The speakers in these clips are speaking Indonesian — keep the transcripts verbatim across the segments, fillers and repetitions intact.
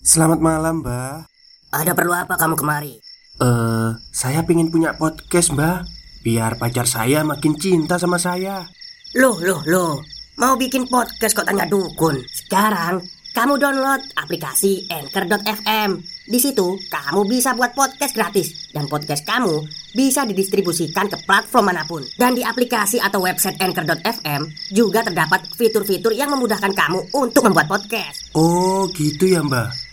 Selamat malam, Mbah. Ada perlu apa kamu kemari? Eh, uh, saya pingin punya podcast, Mbah. Biar pacar saya makin cinta sama saya. Loh, loh, loh. Mau bikin podcast kok tanya dukun? Sekarang kamu download aplikasi anchor dot f m. Di situ kamu bisa buat podcast gratis. Dan podcast kamu bisa didistribusikan ke platform manapun. Dan di aplikasi atau website anchor dot f m juga terdapat fitur-fitur yang memudahkan kamu untuk membuat podcast. Oh gitu ya, Mbak.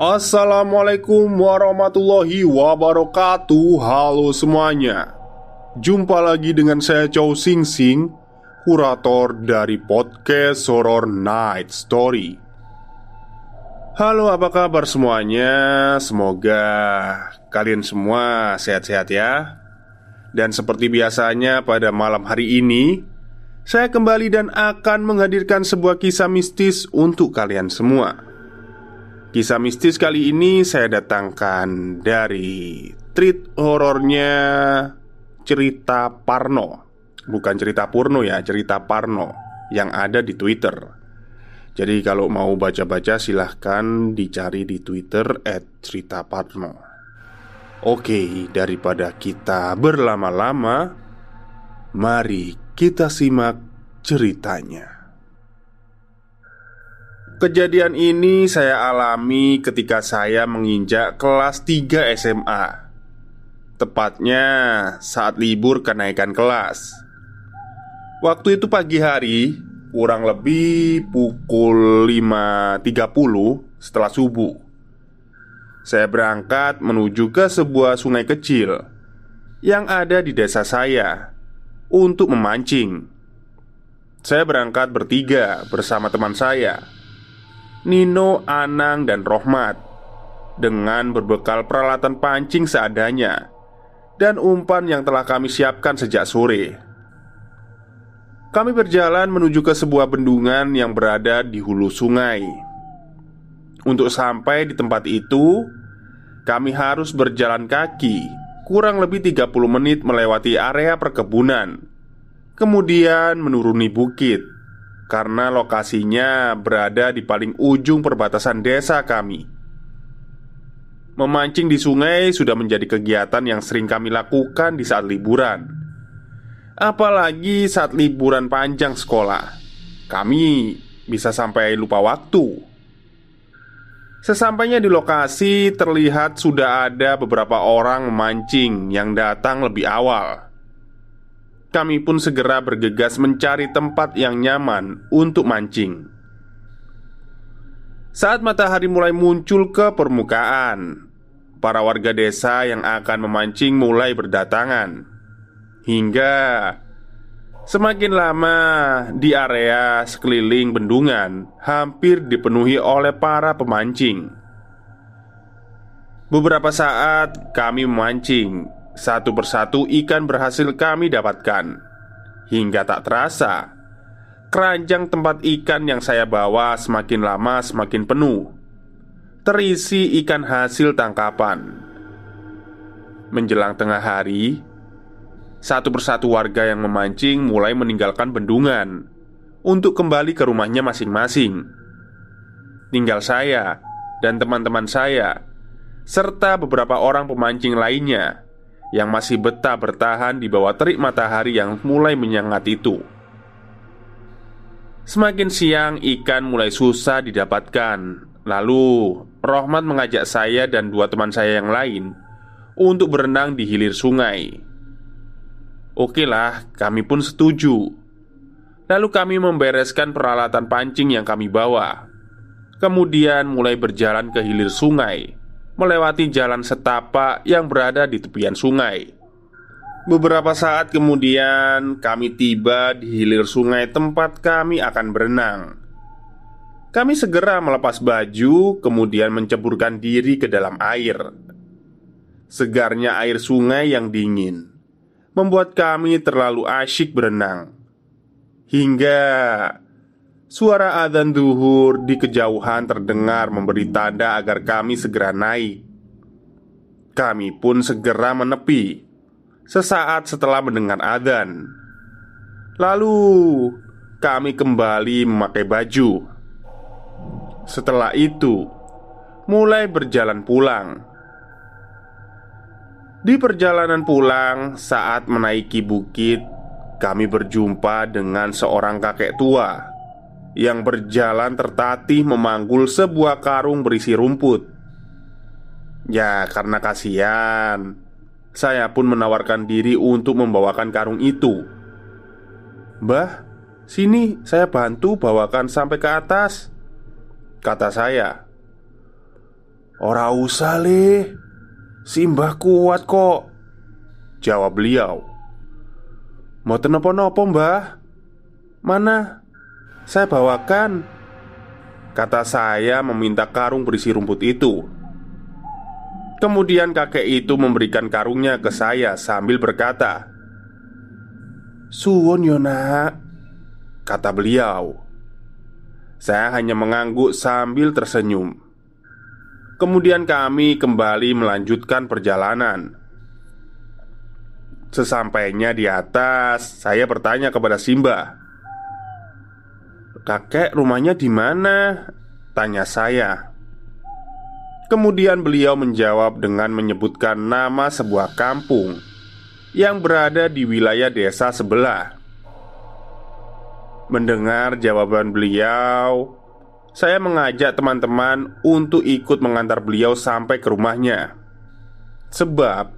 Assalamualaikum warahmatullahi wabarakatuh. Halo semuanya. Jumpa lagi dengan saya Chow Sing Sing, kurator dari Podcast Horror Night Story. Halo, apa kabar semuanya? Semoga kalian semua sehat-sehat ya. Dan seperti biasanya pada malam hari ini, saya kembali dan akan menghadirkan sebuah kisah mistis untuk kalian semua. Kisah mistis kali ini saya datangkan dari treat horornya Cerita Parno. Bukan Cerita Purno ya, Cerita Parno yang ada di Twitter. Jadi kalau mau baca-baca silahkan dicari di Twitter et ceritaparno. Oke, daripada kita berlama-lama, mari kita simak ceritanya. Kejadian ini saya alami ketika saya menginjak kelas tiga S M A. Tepatnya saat libur kenaikan kelas. Waktu itu pagi hari, kurang lebih pukul lima tiga puluh setelah subuh. Saya berangkat menuju ke sebuah sungai kecil yang ada di desa saya untuk memancing. Saya berangkat bertiga bersama teman saya, Nino, Anang, dan Rohmat, dengan berbekal peralatan pancing seadanya dan umpan yang telah kami siapkan sejak sore. Kami berjalan menuju ke sebuah bendungan yang berada di hulu sungai. Untuk sampai di tempat itu, kami harus berjalan kaki kurang lebih tiga puluh menit melewati area perkebunan, kemudian menuruni bukit karena lokasinya berada di paling ujung perbatasan desa kami. Memancing di sungai sudah menjadi kegiatan yang sering kami lakukan di saat liburan, apalagi saat liburan panjang sekolah. Kami bisa sampai lupa waktu. Sesampainya di lokasi, terlihat sudah ada beberapa orang memancing yang datang lebih awal. Kami pun segera bergegas mencari tempat yang nyaman untuk mancing. Saat matahari mulai muncul ke permukaan, para warga desa yang akan memancing mulai berdatangan. Hingga semakin lama di area sekeliling bendungan hampir dipenuhi oleh para pemancing. Beberapa saat kami memancing. Satu persatu ikan berhasil kami dapatkan. Hingga tak terasa, keranjang tempat ikan yang saya bawa semakin lama semakin penuh, terisi ikan hasil tangkapan. Menjelang tengah hari, satu persatu warga yang memancing mulai meninggalkan bendungan untuk kembali ke rumahnya masing-masing. Tinggal saya dan teman-teman saya, serta beberapa orang pemancing lainnya yang masih betah bertahan di bawah terik matahari yang mulai menyengat itu. Semakin siang, ikan mulai susah didapatkan. Lalu Rohmat mengajak saya dan dua teman saya yang lain untuk berenang di hilir sungai. Oke lah, kami pun setuju. Lalu kami membereskan peralatan pancing yang kami bawa, kemudian mulai berjalan ke hilir sungai, melewati jalan setapak yang berada di tepian sungai. Beberapa saat kemudian kami tiba di hilir sungai tempat kami akan berenang. Kami segera melepas baju, kemudian menceburkan diri ke dalam air. Segarnya air sungai yang dingin membuat kami terlalu asyik berenang, hingga suara adzan zuhur di kejauhan terdengar memberi tanda agar kami segera naik. Kami pun segera menepi sesaat setelah mendengar adzan. Lalu kami kembali memakai baju. Setelah itu mulai berjalan pulang. Di perjalanan pulang, saat menaiki bukit, kami berjumpa dengan seorang kakek tua yang berjalan tertatih memanggul sebuah karung berisi rumput. Ya, karena kasihan, saya pun menawarkan diri untuk membawakan karung itu. "Mbah, sini saya bantu bawakan sampai ke atas," kata saya. "Ora usah, leh, si mbah kuat kok," jawab beliau. "Mboten napa-napa, mbah. Mana, saya bawakan," kata saya meminta karung berisi rumput itu. Kemudian kakek itu memberikan karungnya ke saya sambil berkata, "Suwun yo, nak," kata beliau. Saya hanya mengangguk sambil tersenyum. Kemudian kami kembali melanjutkan perjalanan. Sesampainya di atas, saya bertanya kepada Simba, "Kakek, rumahnya di mana?" tanya saya. Kemudian beliau menjawab dengan menyebutkan nama sebuah kampung yang berada di wilayah desa sebelah. Mendengar jawaban beliau, saya mengajak teman-teman untuk ikut mengantar beliau sampai ke rumahnya. Sebab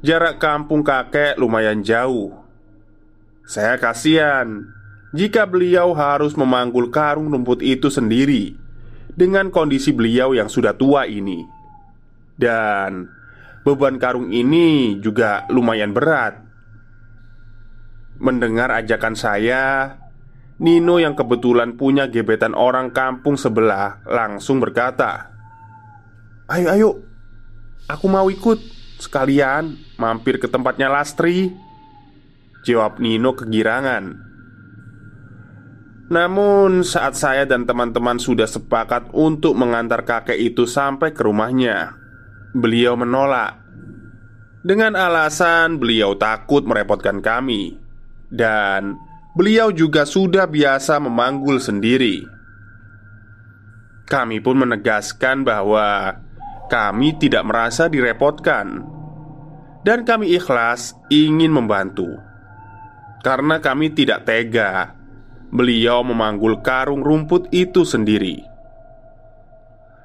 jarak kampung kakek lumayan jauh. Saya kasihan jika beliau harus memanggul karung rumput itu sendiri dengan kondisi beliau yang sudah tua ini. Dan beban karung ini juga lumayan berat. Mendengar ajakan saya, Nino yang kebetulan punya gebetan orang kampung sebelah langsung berkata, "Ayo, ayo, aku mau ikut. Sekalian mampir ke tempatnya Lastri," jawab Nino kegirangan. Namun saat saya dan teman-teman sudah sepakat untuk mengantar kakek itu sampai ke rumahnya, beliau menolak dengan alasan beliau takut merepotkan kami, dan beliau juga sudah biasa memanggul sendiri. Kami pun menegaskan bahwa kami tidak merasa direpotkan, dan kami ikhlas ingin membantu, karena kami tidak tega beliau memanggul karung rumput itu sendiri.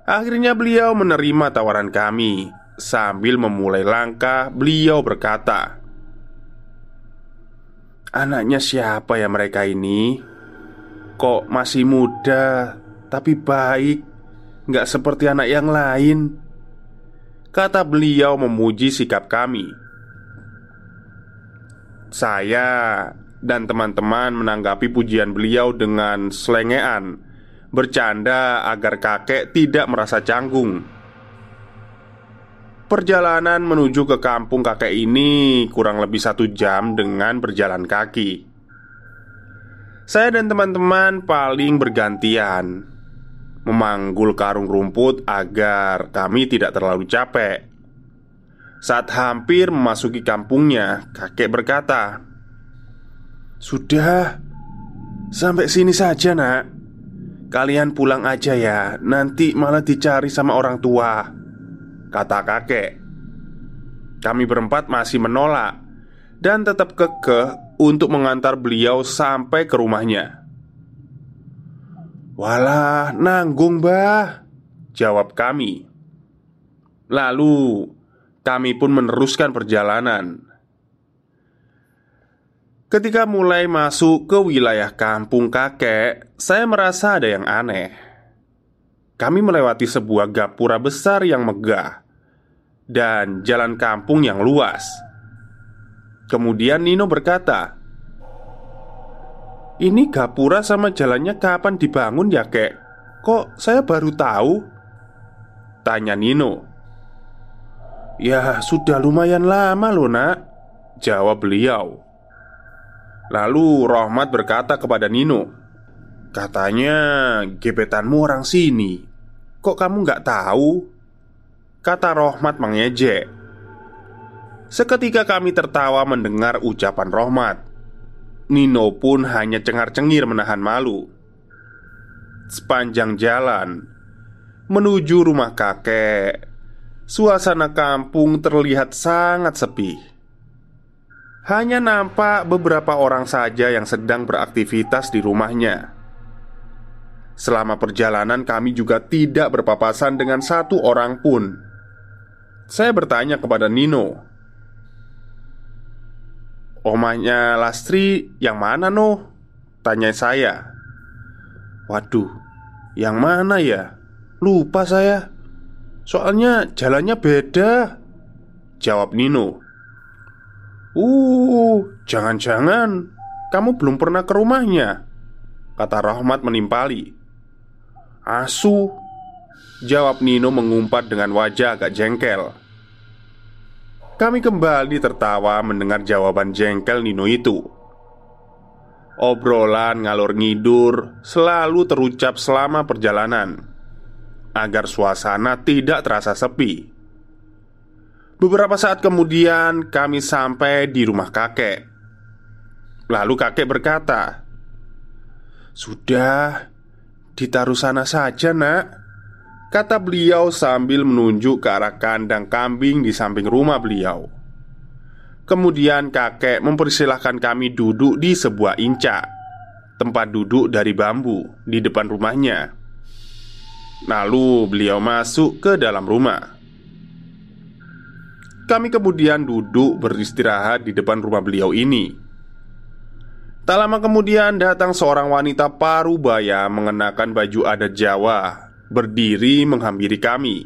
Akhirnya beliau menerima tawaran kami. Sambil memulai langkah, beliau berkata, "Anaknya siapa ya mereka ini? Kok masih muda, tapi baik, nggak seperti anak yang lain," kata beliau memuji sikap kami. Saya dan teman-teman menanggapi pujian beliau dengan selengean, bercanda agar kakek tidak merasa canggung. Perjalanan menuju ke kampung kakek ini kurang lebih satu jam dengan berjalan kaki. Saya dan teman-teman paling bergantian memanggul karung rumput agar kami tidak terlalu capek. Saat hampir memasuki kampungnya, kakek berkata, "Sudah, sampai sini saja, nak. Kalian pulang aja ya, nanti malah dicari sama orang tua," kata kakek. Kami berempat masih menolak dan tetap kekeh untuk mengantar beliau sampai ke rumahnya. "Walah, nanggung, bah," jawab kami. Lalu kami pun meneruskan perjalanan. Ketika mulai masuk ke wilayah kampung kakek, saya merasa ada yang aneh. Kami melewati sebuah gapura besar yang megah dan jalan kampung yang luas. Kemudian Nino berkata, "Ini gapura sama jalannya kapan dibangun ya, Kek? Kok saya baru tahu?" tanya Nino. "Ya sudah lumayan lama loh nak," jawab beliau. Lalu Rahmat berkata kepada Nino, "Katanya gebetanmu orang sini. Kok kamu gak tahu?" kata Rahmat mengejek. Seketika kami tertawa mendengar ucapan Rahmat. Nino pun hanya cengar-cengir menahan malu. Sepanjang jalan menuju rumah kakek, suasana kampung terlihat sangat sepi. Hanya nampak beberapa orang saja yang sedang beraktivitas di rumahnya. Selama perjalanan kami juga tidak berpapasan dengan satu orang pun. Saya bertanya kepada Nino, "Omanya Lastri yang mana noh?" tanya saya. "Waduh, yang mana ya? Lupa saya. Soalnya jalannya beda," jawab Nino. Uh, jangan-jangan kamu belum pernah ke rumahnya," kata Rahmat menimpali. "Asu," jawab Nino mengumpat dengan wajah agak jengkel. Kami kembali tertawa mendengar jawaban jengkel Nino itu. Obrolan ngalor ngidur selalu terucap selama perjalanan agar suasana tidak terasa sepi. Beberapa saat kemudian kami sampai di rumah kakek. Lalu kakek berkata, "Sudah, ditaruh sana saja nak," kata beliau sambil menunjuk ke arah kandang kambing di samping rumah beliau. Kemudian kakek mempersilahkan kami duduk di sebuah incak, tempat duduk dari bambu di depan rumahnya. Lalu beliau masuk ke dalam rumah. Kami kemudian duduk beristirahat di depan rumah beliau ini. Tak lama kemudian datang seorang wanita parubaya mengenakan baju adat Jawa, berdiri menghampiri kami.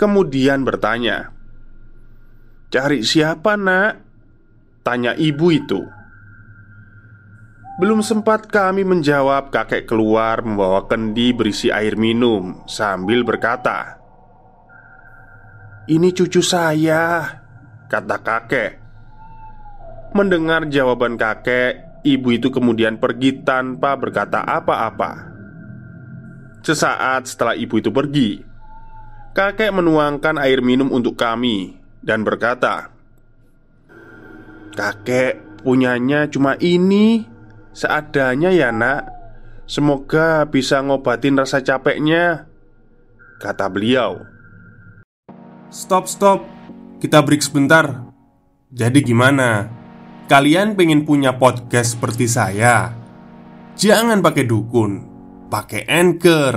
Kemudian bertanya, "Cari siapa nak?" tanya ibu itu. Belum sempat kami menjawab, kakek keluar membawa kendi berisi air minum sambil berkata, "Ini cucu saya," kata kakek. Mendengar jawaban kakek, ibu itu kemudian pergi tanpa berkata apa-apa. Sesaat setelah ibu itu pergi, kakek menuangkan air minum untuk kami dan berkata, "Kakek punyanya cuma ini, seadanya ya nak. Semoga bisa ngobatin rasa capeknya," kata beliau. Stop stop, kita break sebentar. Jadi gimana? Kalian pengen punya podcast seperti saya? Jangan pakai dukun, pakai Anchor.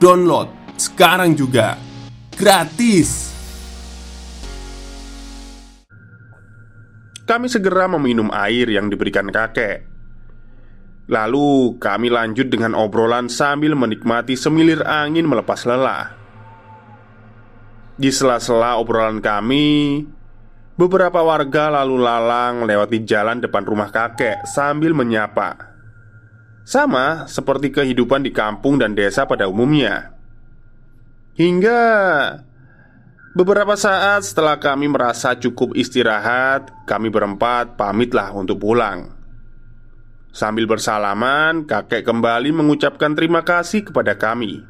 Download sekarang juga, gratis. Kami segera meminum air yang diberikan kakek. Lalu kami lanjut dengan obrolan sambil menikmati semilir angin melepas lelah. Di sela-sela obrolan kami, beberapa warga lalu lalang melewati jalan depan rumah kakek sambil menyapa. Sama seperti kehidupan di kampung dan desa pada umumnya. Hingga beberapa saat setelah kami merasa cukup istirahat, kami berempat pamitlah untuk pulang. Sambil bersalaman, kakek kembali mengucapkan terima kasih kepada kami.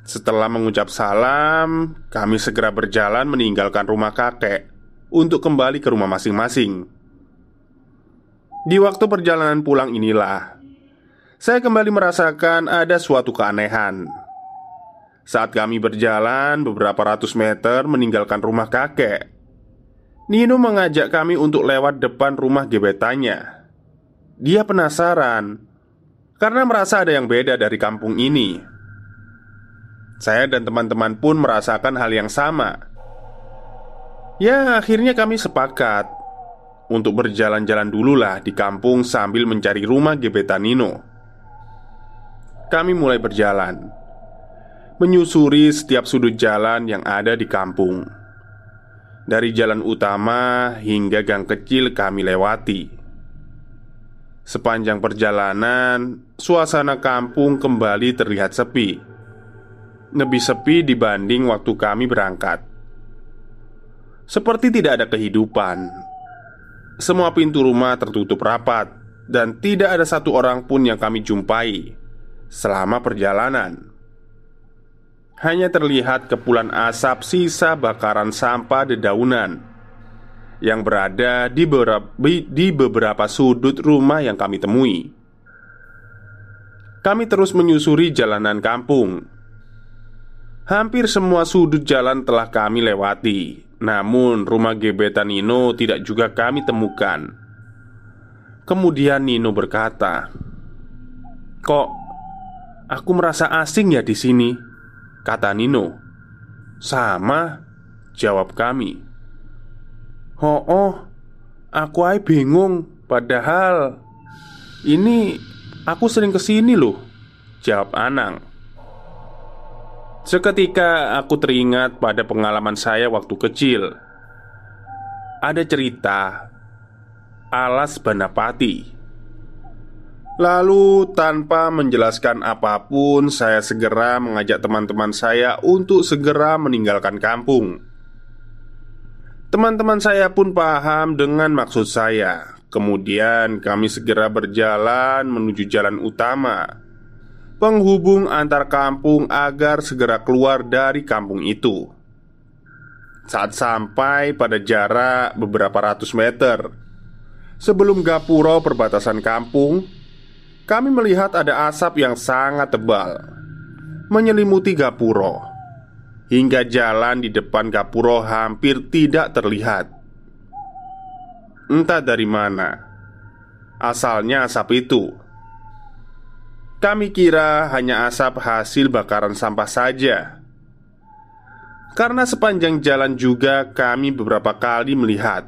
Setelah mengucap salam, kami segera berjalan meninggalkan rumah kakek untuk kembali ke rumah masing-masing. Di waktu perjalanan pulang inilah saya kembali merasakan ada suatu keanehan. Saat kami berjalan beberapa ratus meter meninggalkan rumah kakek, Nino mengajak kami untuk lewat depan rumah gebetannya. Dia penasaran karena merasa ada yang beda dari kampung ini. Saya dan teman-teman pun merasakan hal yang sama. Ya, akhirnya kami sepakat untuk berjalan-jalan dululah di kampung sambil mencari rumah gebetan Nino. Kami mulai berjalan, menyusuri setiap sudut jalan yang ada di kampung. dari jalan utama hingga gang kecil kami lewati. Sepanjang perjalanan, suasana kampung kembali terlihat sepi. Lebih sepi dibanding waktu kami berangkat. Seperti tidak ada kehidupan. Semua pintu rumah tertutup rapat dan tidak ada satu orang pun yang kami jumpai selama perjalanan. Hanya terlihat kepulan asap sisa bakaran sampah dedaunan yang berada di beberapa, di beberapa sudut rumah yang kami temui. Kami terus menyusuri jalanan kampung. Hampir semua sudut jalan telah kami lewati, namun rumah gebetan Nino tidak juga kami temukan. Kemudian Nino berkata, "Kok aku merasa asing ya di sini?" kata Nino. "Sama," jawab kami. Oh, oh, aku ay bingung. Padahal ini aku sering kesini loh," jawab Anang. Seketika aku teringat pada pengalaman saya waktu kecil. Ada cerita Alas Bandapati. Lalu tanpa menjelaskan apapun, saya segera mengajak teman-teman saya untuk segera meninggalkan kampung. Teman-teman saya pun paham dengan maksud saya. Kemudian kami segera berjalan menuju jalan utama penghubung antar kampung agar segera keluar dari kampung itu. Saat sampai pada jarak beberapa ratus meter sebelum gapura perbatasan kampung, kami melihat ada asap yang sangat tebal menyelimuti gapura hingga jalan di depan gapura hampir tidak terlihat. Entah dari mana asalnya asap itu. Kami kira hanya asap hasil bakaran sampah saja, karena sepanjang jalan juga kami beberapa kali melihat.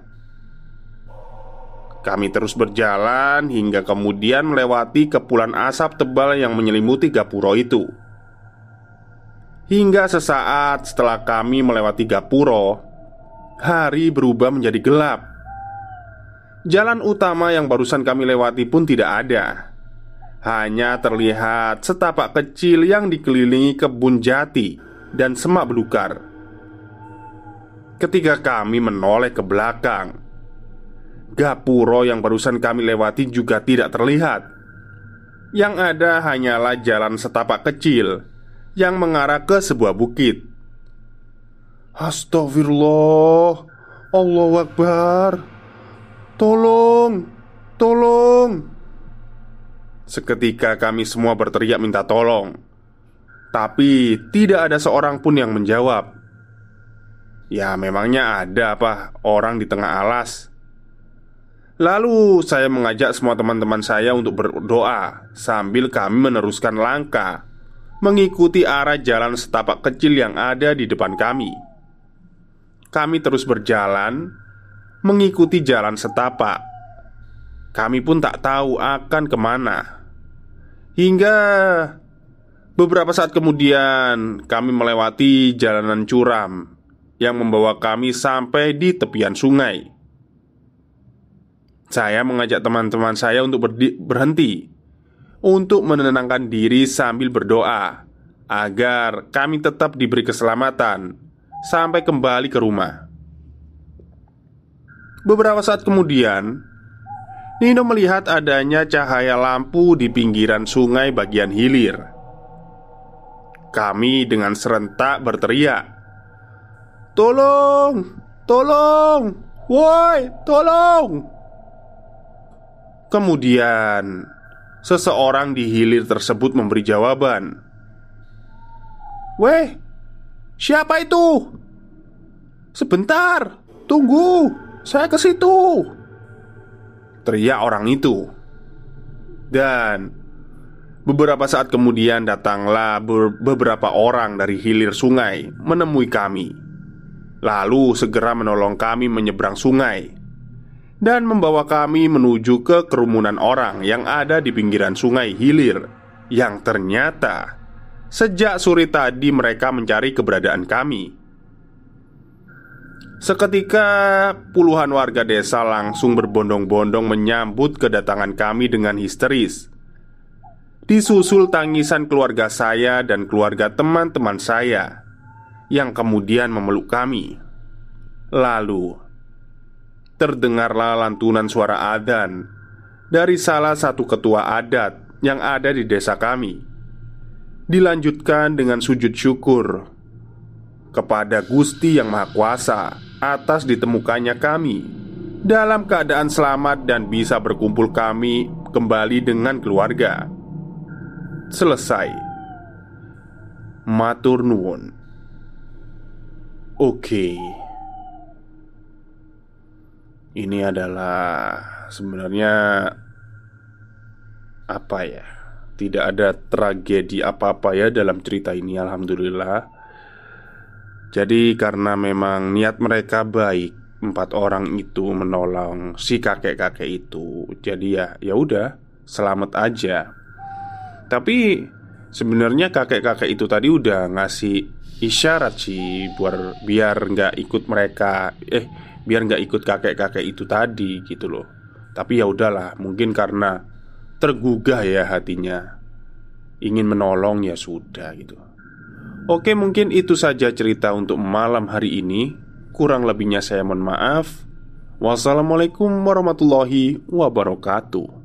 Kami terus berjalan hingga kemudian melewati kepulan asap tebal yang menyelimuti gapura itu. Hingga sesaat setelah kami melewati gapura, hari berubah menjadi gelap. Jalan utama yang barusan kami lewati pun tidak ada. Hanya terlihat setapak kecil yang dikelilingi kebun jati dan semak belukar. Ketika kami menoleh ke belakang, gapura yang barusan kami lewati juga tidak terlihat. Yang ada hanyalah jalan setapak kecil yang mengarah ke sebuah bukit. Astagfirullah, Allahu Akbar. Tolong, tolong. Seketika kami semua berteriak minta tolong, tapi tidak ada seorang pun yang menjawab. Ya memangnya ada apa orang di tengah alas. Lalu saya mengajak semua teman-teman saya untuk berdoa sambil kami meneruskan langkah mengikuti arah jalan setapak kecil yang ada di depan kami. Kami terus berjalan mengikuti jalan setapak. Kami pun tak tahu akan kemana. Hingga beberapa saat kemudian kami melewati jalanan curam yang membawa kami sampai di tepian sungai. Saya mengajak teman-teman saya untuk berdi- berhenti untuk menenangkan diri sambil berdoa agar kami tetap diberi keselamatan sampai kembali ke rumah. Beberapa saat kemudian Nino melihat adanya cahaya lampu di pinggiran sungai bagian hilir. Kami dengan serentak berteriak, "Tolong! Tolong! Woi, tolong!" Kemudian seseorang di hilir tersebut memberi jawaban, "Weh, siapa itu? Sebentar, tunggu, saya ke situ," teriak orang itu. Dan beberapa saat kemudian datanglah ber- beberapa orang dari hilir sungai menemui kami, lalu segera menolong kami menyeberang sungai dan membawa kami menuju ke kerumunan orang yang ada di pinggiran sungai hilir, yang ternyata sejak sore tadi mereka mencari keberadaan kami. Seketika puluhan warga desa langsung berbondong-bondong menyambut kedatangan kami dengan histeris. Disusul tangisan keluarga saya dan keluarga teman-teman saya yang kemudian memeluk kami. Lalu terdengarlah lantunan suara adzan dari salah satu ketua adat yang ada di desa kami. Dilanjutkan dengan sujud syukur kepada Gusti Yang Maha Kuasa atas ditemukannya kami dalam keadaan selamat dan bisa berkumpul kami kembali dengan keluarga. Selesai. Matur nuwun. Oke. Ini adalah sebenarnya apa ya? Tidak ada tragedi apa-apa ya dalam cerita ini, alhamdulillah. Jadi karena memang niat mereka baik, empat orang itu menolong si kakek-kakek itu. Jadi ya, ya udah, selamat aja. Tapi sebenarnya kakek-kakek itu tadi udah ngasih isyarat sih buat biar nggak ikut mereka, eh biar nggak ikut kakek-kakek itu tadi gitu loh. Tapi ya udahlah, mungkin karena tergugah ya hatinya, ingin menolong ya sudah gitu. Oke, mungkin itu saja cerita untuk malam hari ini. Kurang lebihnya saya mohon maaf. Wassalamualaikum warahmatullahi wabarakatuh.